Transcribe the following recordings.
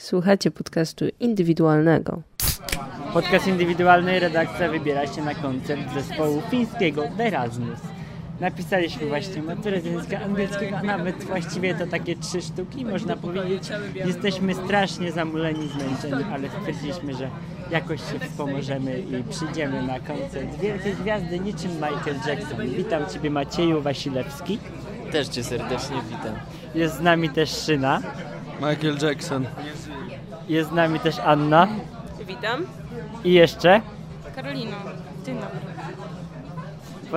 Słuchacie podcastu indywidualnego. Podcast indywidualny, redakcja wybiera się na koncert zespołu fińskiego The Rasmus. Napisaliśmy właśnie maturę z języka angielskiego, a nawet właściwie to takie 3 sztuki, można powiedzieć. Jesteśmy strasznie zamuleni, zmęczeni, ale stwierdziliśmy, że jakoś się wspomożemy i przyjdziemy na koncert wielkiej gwiazdy niczym Michael Jackson. Witam Ciebie, Macieju Wasilewski. Też Cię serdecznie witam. Jest z nami też Szyna. Michael Jackson. Jest z nami też Anna. Witam. I jeszcze? Karolina. Dzień dobry.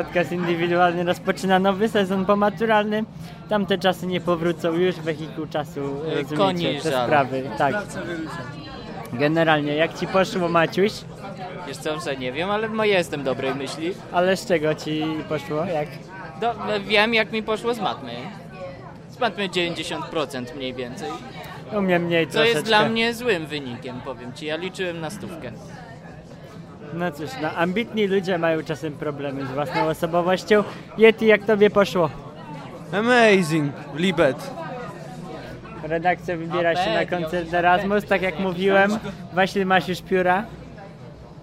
Podcast indywidualny rozpoczyna nowy sezon pomaturalny. Tamte czasy nie powrócą już, wehikuł czasu, rozumiecie, te sprawy. Tak. Generalnie, jak Ci poszło, Maciuś? Wiesz co, że nie wiem, ale jestem dobrej myśli. Ale z czego Ci poszło? Jak? Wiem, jak mi poszło z matmy. Z matmy 90% mniej więcej. U mnie mniej troszeczkę. To jest dla mnie złym wynikiem, powiem Ci. Ja liczyłem na 100. No cóż, no, ambitni ludzie mają czasem problemy z własną osobowością. Yeti, jak Tobie poszło? Amazing, Libet. Redakcja wybiera się na koncert Erasmus, tak jak mówiłem. Wasil, masz już pióra?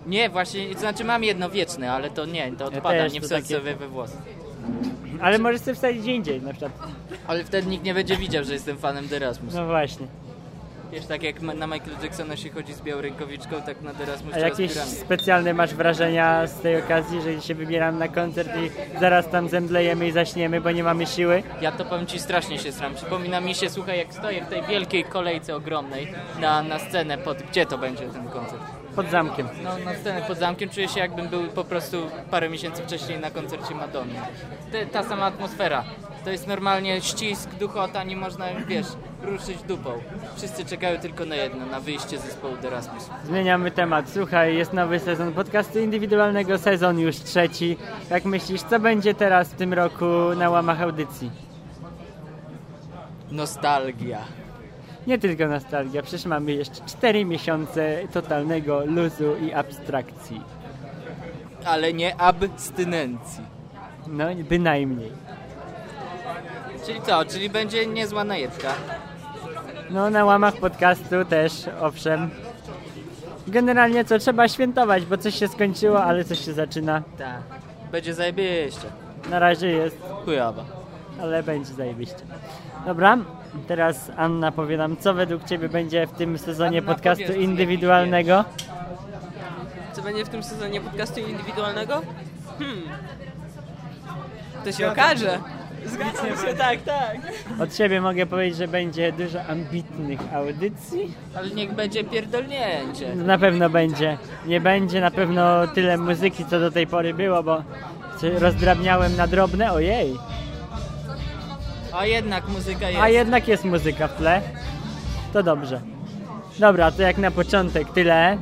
Nie, właśnie, to znaczy mam jedno wieczne, ale to nie, to odpada, ja nie wsadzę sobie we włosy. Ale możesz sobie wsadzić indziej na przykład. Ale wtedy nikt nie będzie widział, że jestem fanem The Rasmus. No właśnie. Wiesz, tak jak na Michael Jacksona się chodzi z białą rękawiczką, tak na The Rasmus. A jakieś specjalne masz wrażenia z tej okazji, że się wybieram na koncert i zaraz tam zemdlejemy i zaśniemy, bo nie mamy siły? Ja to powiem Ci, strasznie się sram. Przypomina mi się, słuchaj, jak stoję w tej wielkiej kolejce ogromnej na scenę pod... Gdzie to będzie ten koncert? Pod zamkiem. No, na scenę pod zamkiem czuję się, jakbym był po prostu parę miesięcy wcześniej na koncercie Madonny. Ta sama atmosfera. To jest normalnie ścisk, duchota, nie można, wiesz, ruszyć dupą. Wszyscy czekają tylko na jedno, na wyjście zespołu The Rasmus. Zmieniamy temat. Słuchaj, jest nowy sezon podcastu indywidualnego, sezon już 3. Jak myślisz, co będzie teraz w tym roku na łamach audycji? Nostalgia. Nie tylko nostalgia, przecież mamy jeszcze 4 miesiące totalnego luzu i abstrakcji. Ale nie abstynencji. No, bynajmniej. Czyli co? Czyli będzie niezła najedka. No, na łamach podcastu też, owszem. Generalnie co? Trzeba świętować, bo coś się skończyło, ale coś się zaczyna. Tak. Będzie zajebiście. Na razie jest chujowa. Ale będzie zajebiście. Dobra, teraz Anna, powie nam, co według Ciebie będzie w tym sezonie podcastu indywidualnego? Co będzie w tym sezonie podcastu indywidualnego? To się okaże. Zgadzam się, tak. Od siebie mogę powiedzieć, że będzie dużo ambitnych audycji. Ale niech będzie pierdolnięcie. Na pewno będzie. Nie będzie na pewno tyle muzyki, co do tej pory było, bo rozdrabniałem na drobne. Ojej. A jednak muzyka jest. A jednak jest muzyka w tle. To dobrze. Dobra, to jak na początek tyle.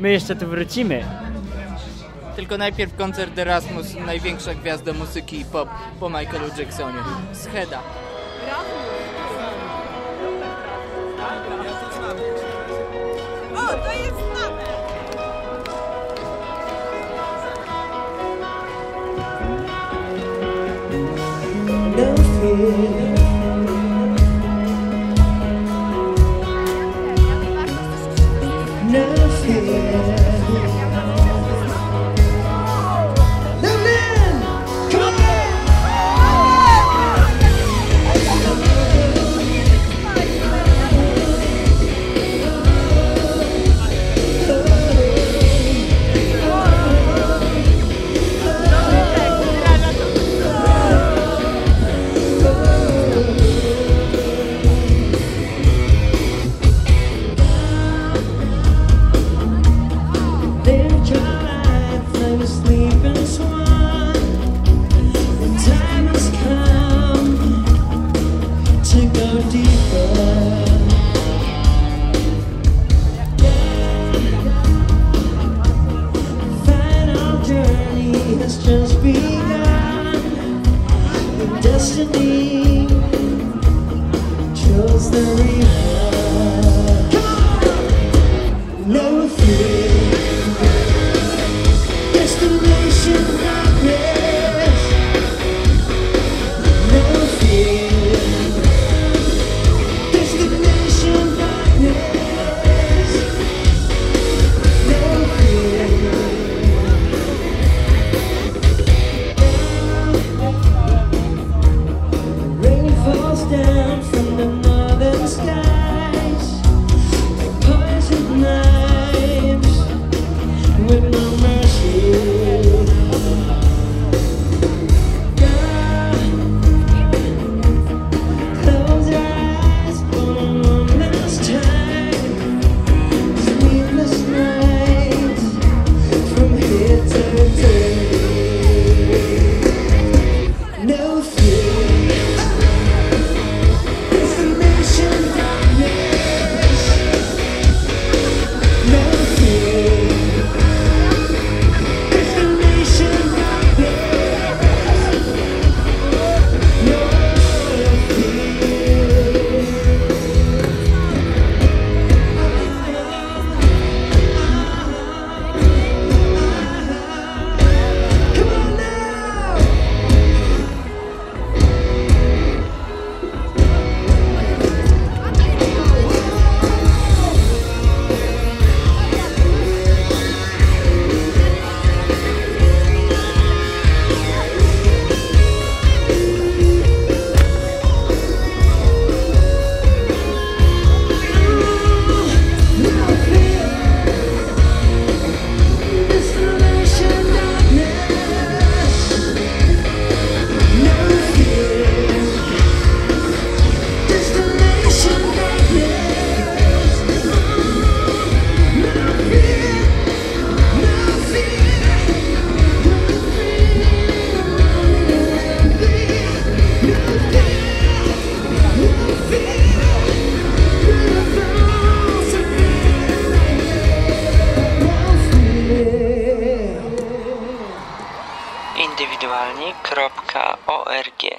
My jeszcze tu wrócimy. Tylko najpierw koncert Erasmus, największa gwiazda muzyki i pop po Michaelu Jacksonie. Z Heda. O, to jest znane! No fear. No fear. K.O.R.G.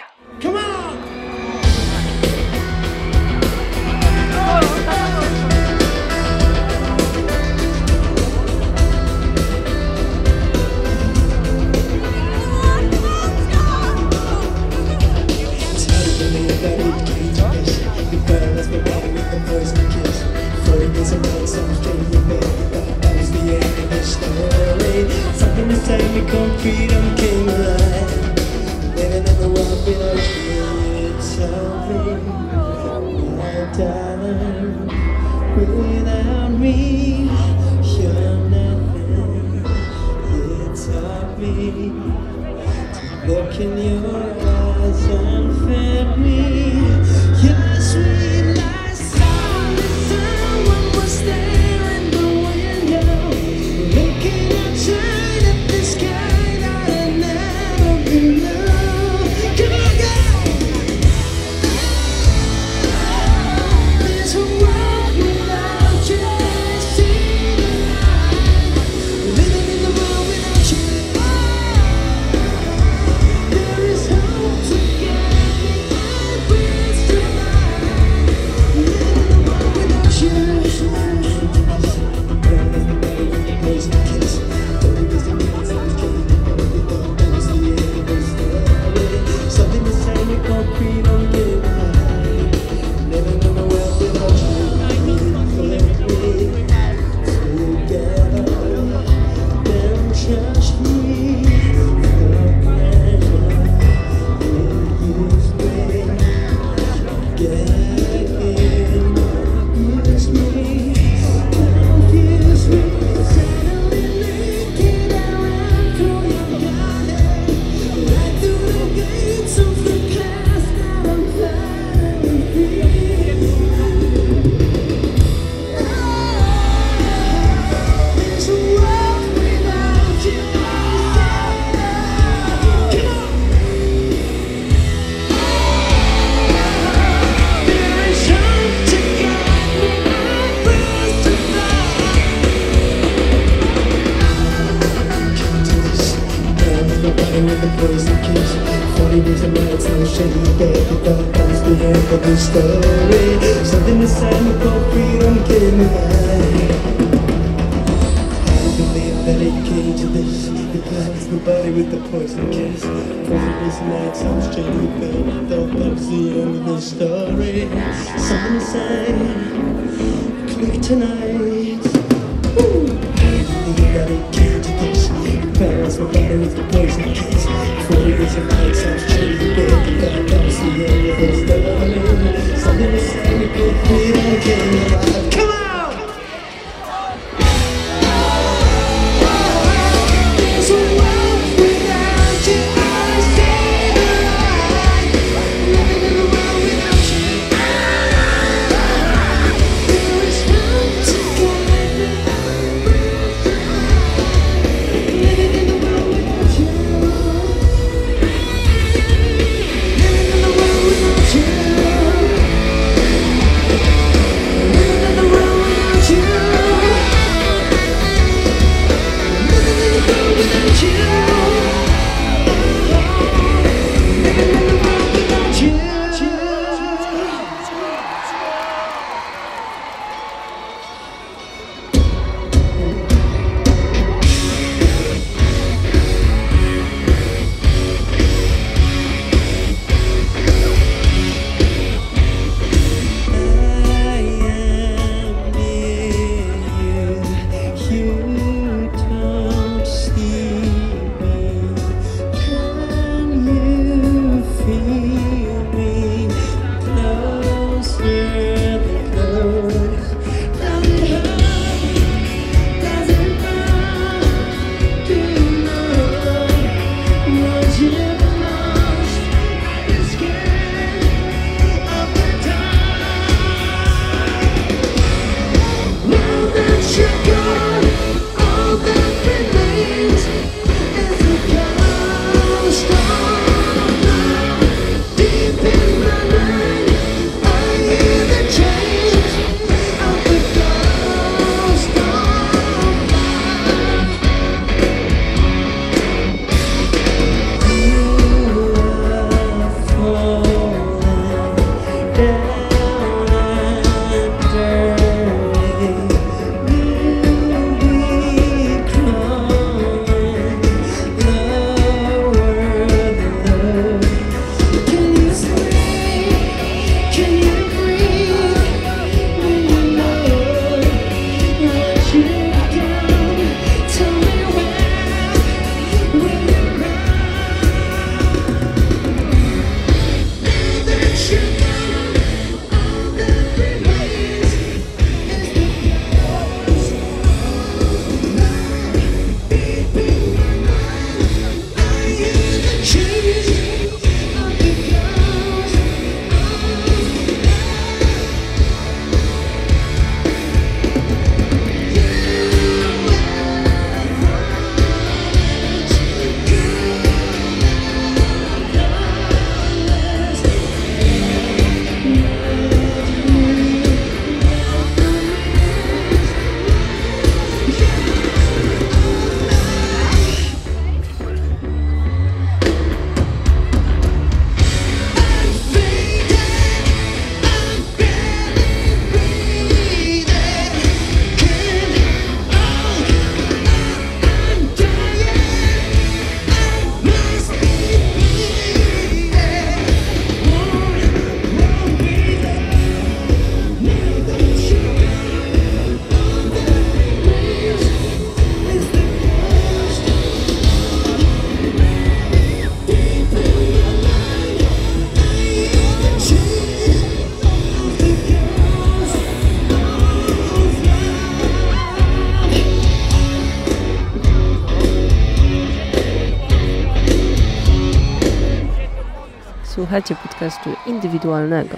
Słuchajcie podcastu indywidualnego.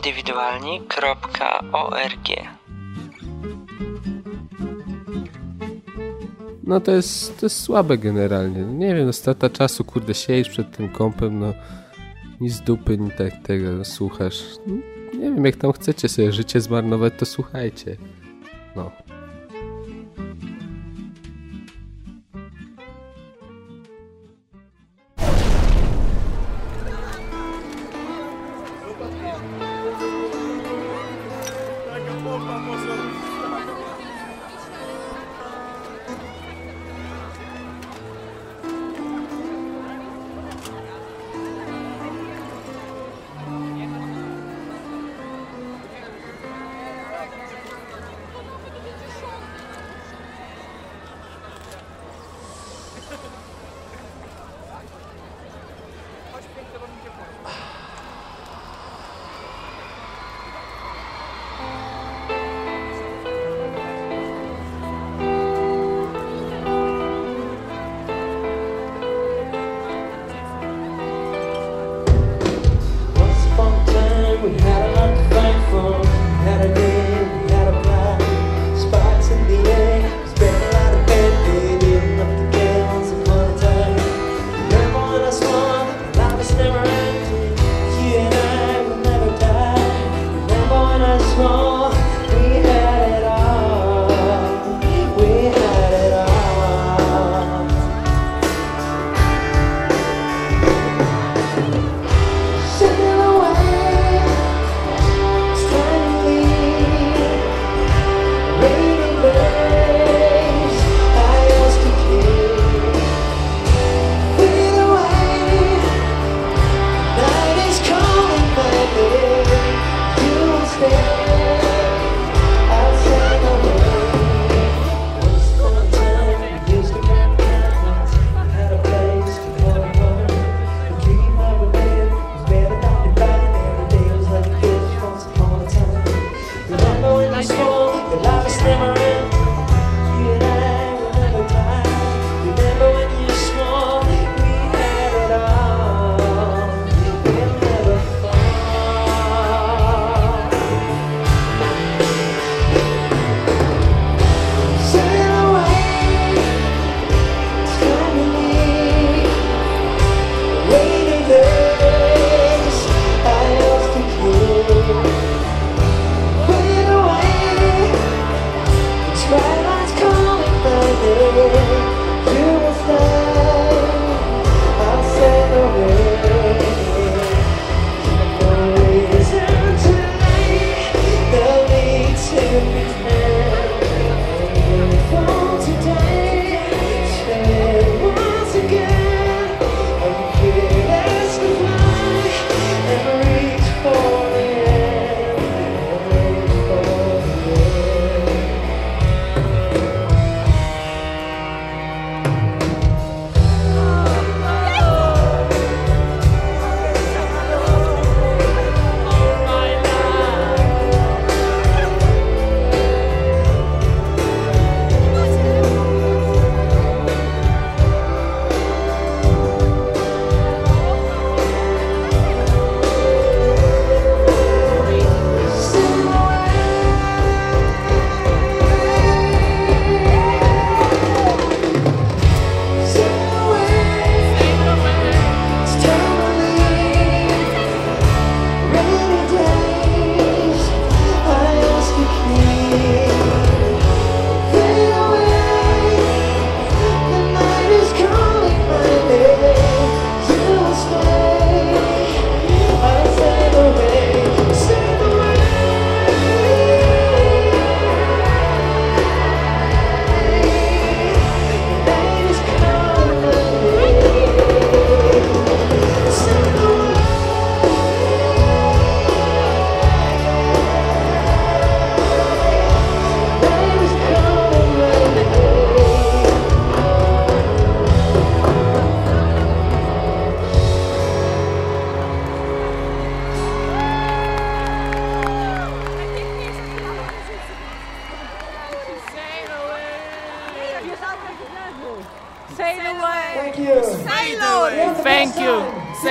indywidualni.org. No to jest słabe generalnie. Nie wiem, strata czasu, kurde, siedzisz przed tym kompem, no nic z dupy, ni tak tego, no, słuchasz. No, nie wiem, jak tam chcecie sobie życie zmarnować, to słuchajcie. No.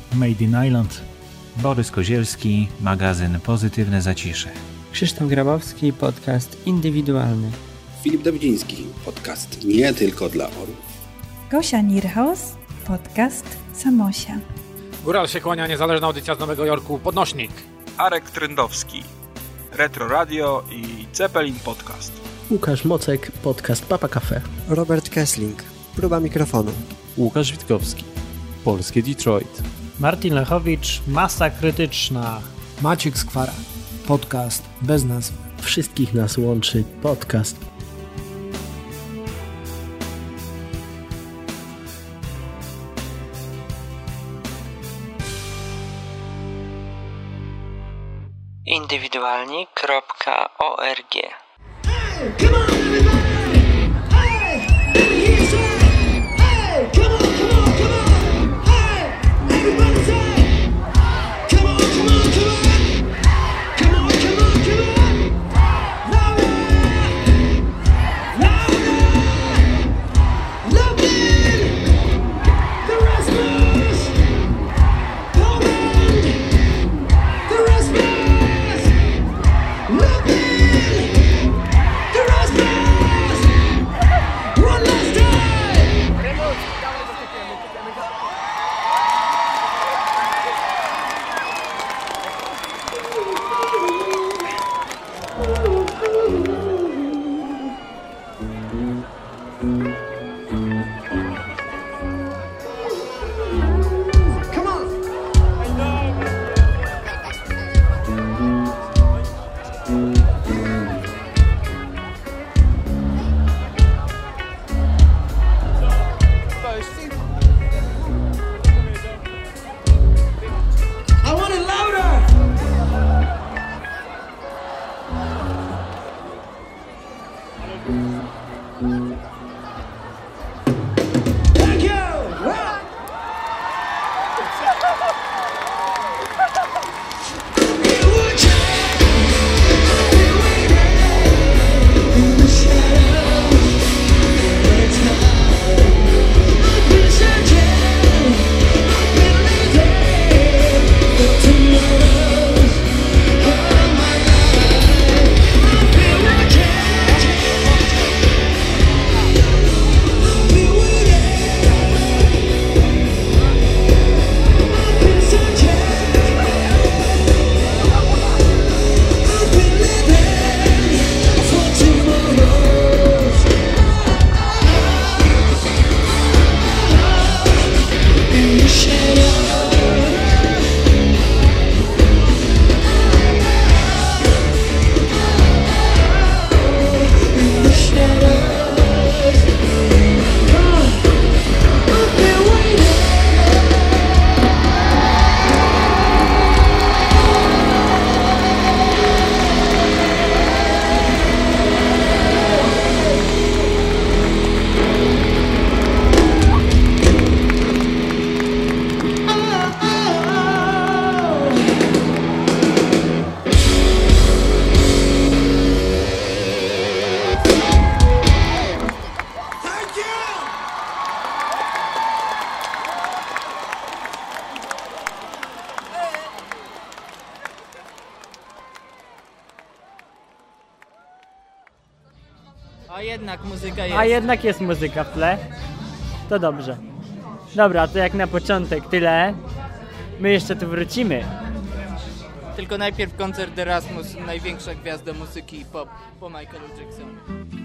Made in Island. Borys Kozielski, magazyn Pozytywne Zacisze. Krzysztof Grabowski, podcast indywidualny. Filip Dobdziński, podcast nie tylko dla orłów. Gosia Nirhaus, podcast Samosia. Góral się kłania, niezależna audycja z Nowego Jorku, Podnośnik. Arek Tryndowski, Retro Radio i Zeppelin Podcast. Łukasz Mocek, podcast Papa Cafe. Robert Kessling, próba mikrofonu. Łukasz Witkowski, Polskie Detroit. Martin Lechowicz, Masa Krytyczna. Maciek Skwarag, podcast bez nazwy. Wszystkich nas łączy podcast. Indywidualni.org. A jednak jest muzyka w tle. To dobrze. Dobra, to jak na początek tyle. My jeszcze tu wrócimy. Tylko najpierw koncert The Rasmus, największa gwiazda muzyki pop po Michaelu Jacksonie.